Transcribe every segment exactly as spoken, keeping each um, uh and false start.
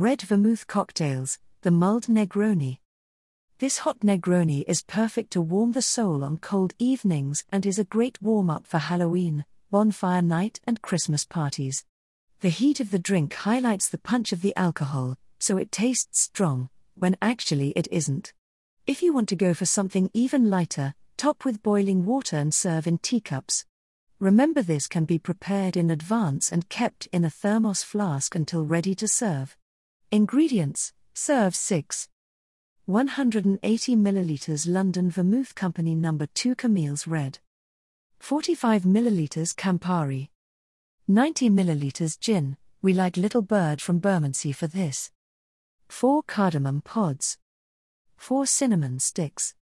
Red Vermouth Cocktails, the Mulled Negroni. This hot Negroni is perfect to warm the soul on cold evenings and is a great warm-up for Halloween, bonfire night and Christmas parties. The heat of the drink highlights the punch of the alcohol, so it tastes strong, when actually it isn't. If you want to go for something even lighter, top with boiling water and serve in teacups. Remember, this can be prepared in advance and kept in a thermos flask until ready to serve. Ingredients: serve six. one hundred eighty milliliters London Vermouth Company number two Camille's Red. forty-five milliliters Campari. ninety milliliters Gin, we like Little Bird from Bermondsey for this. four cardamom pods. four cinnamon sticks.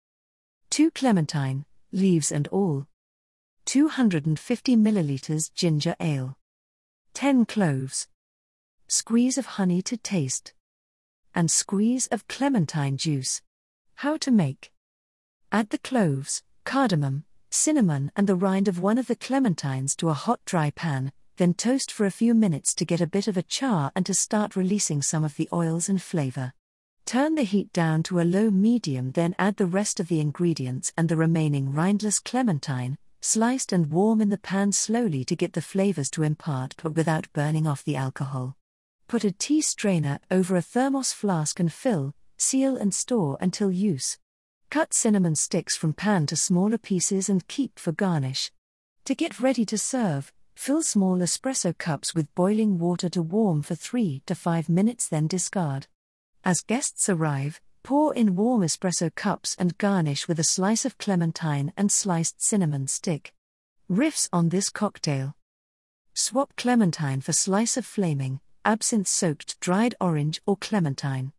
two clementine, leaves and all. two hundred fifty milliliters ginger ale. ten cloves. Squeeze of honey to taste. And squeeze of clementine juice. How to make? Add the cloves, cardamom, cinnamon and the rind of one of the clementines to a hot dry pan, then toast for a few minutes to get a bit of a char and to start releasing some of the oils and flavor. Turn the heat down to a low-medium, then add the rest of the ingredients and the remaining rindless clementine, sliced, and warm in the pan slowly to get the flavors to impart but without burning off the alcohol. Put a tea strainer over a thermos flask and fill, seal and store until use. Cut cinnamon sticks from pan to smaller pieces and keep for garnish. To get ready to serve, fill small espresso cups with boiling water to warm for three to five minutes, then discard. As guests arrive, pour in warm espresso cups and garnish with a slice of clementine and sliced cinnamon stick. Riffs on this cocktail. Swap clementine for slice of flaming, absinthe-soaked dried orange or clementine.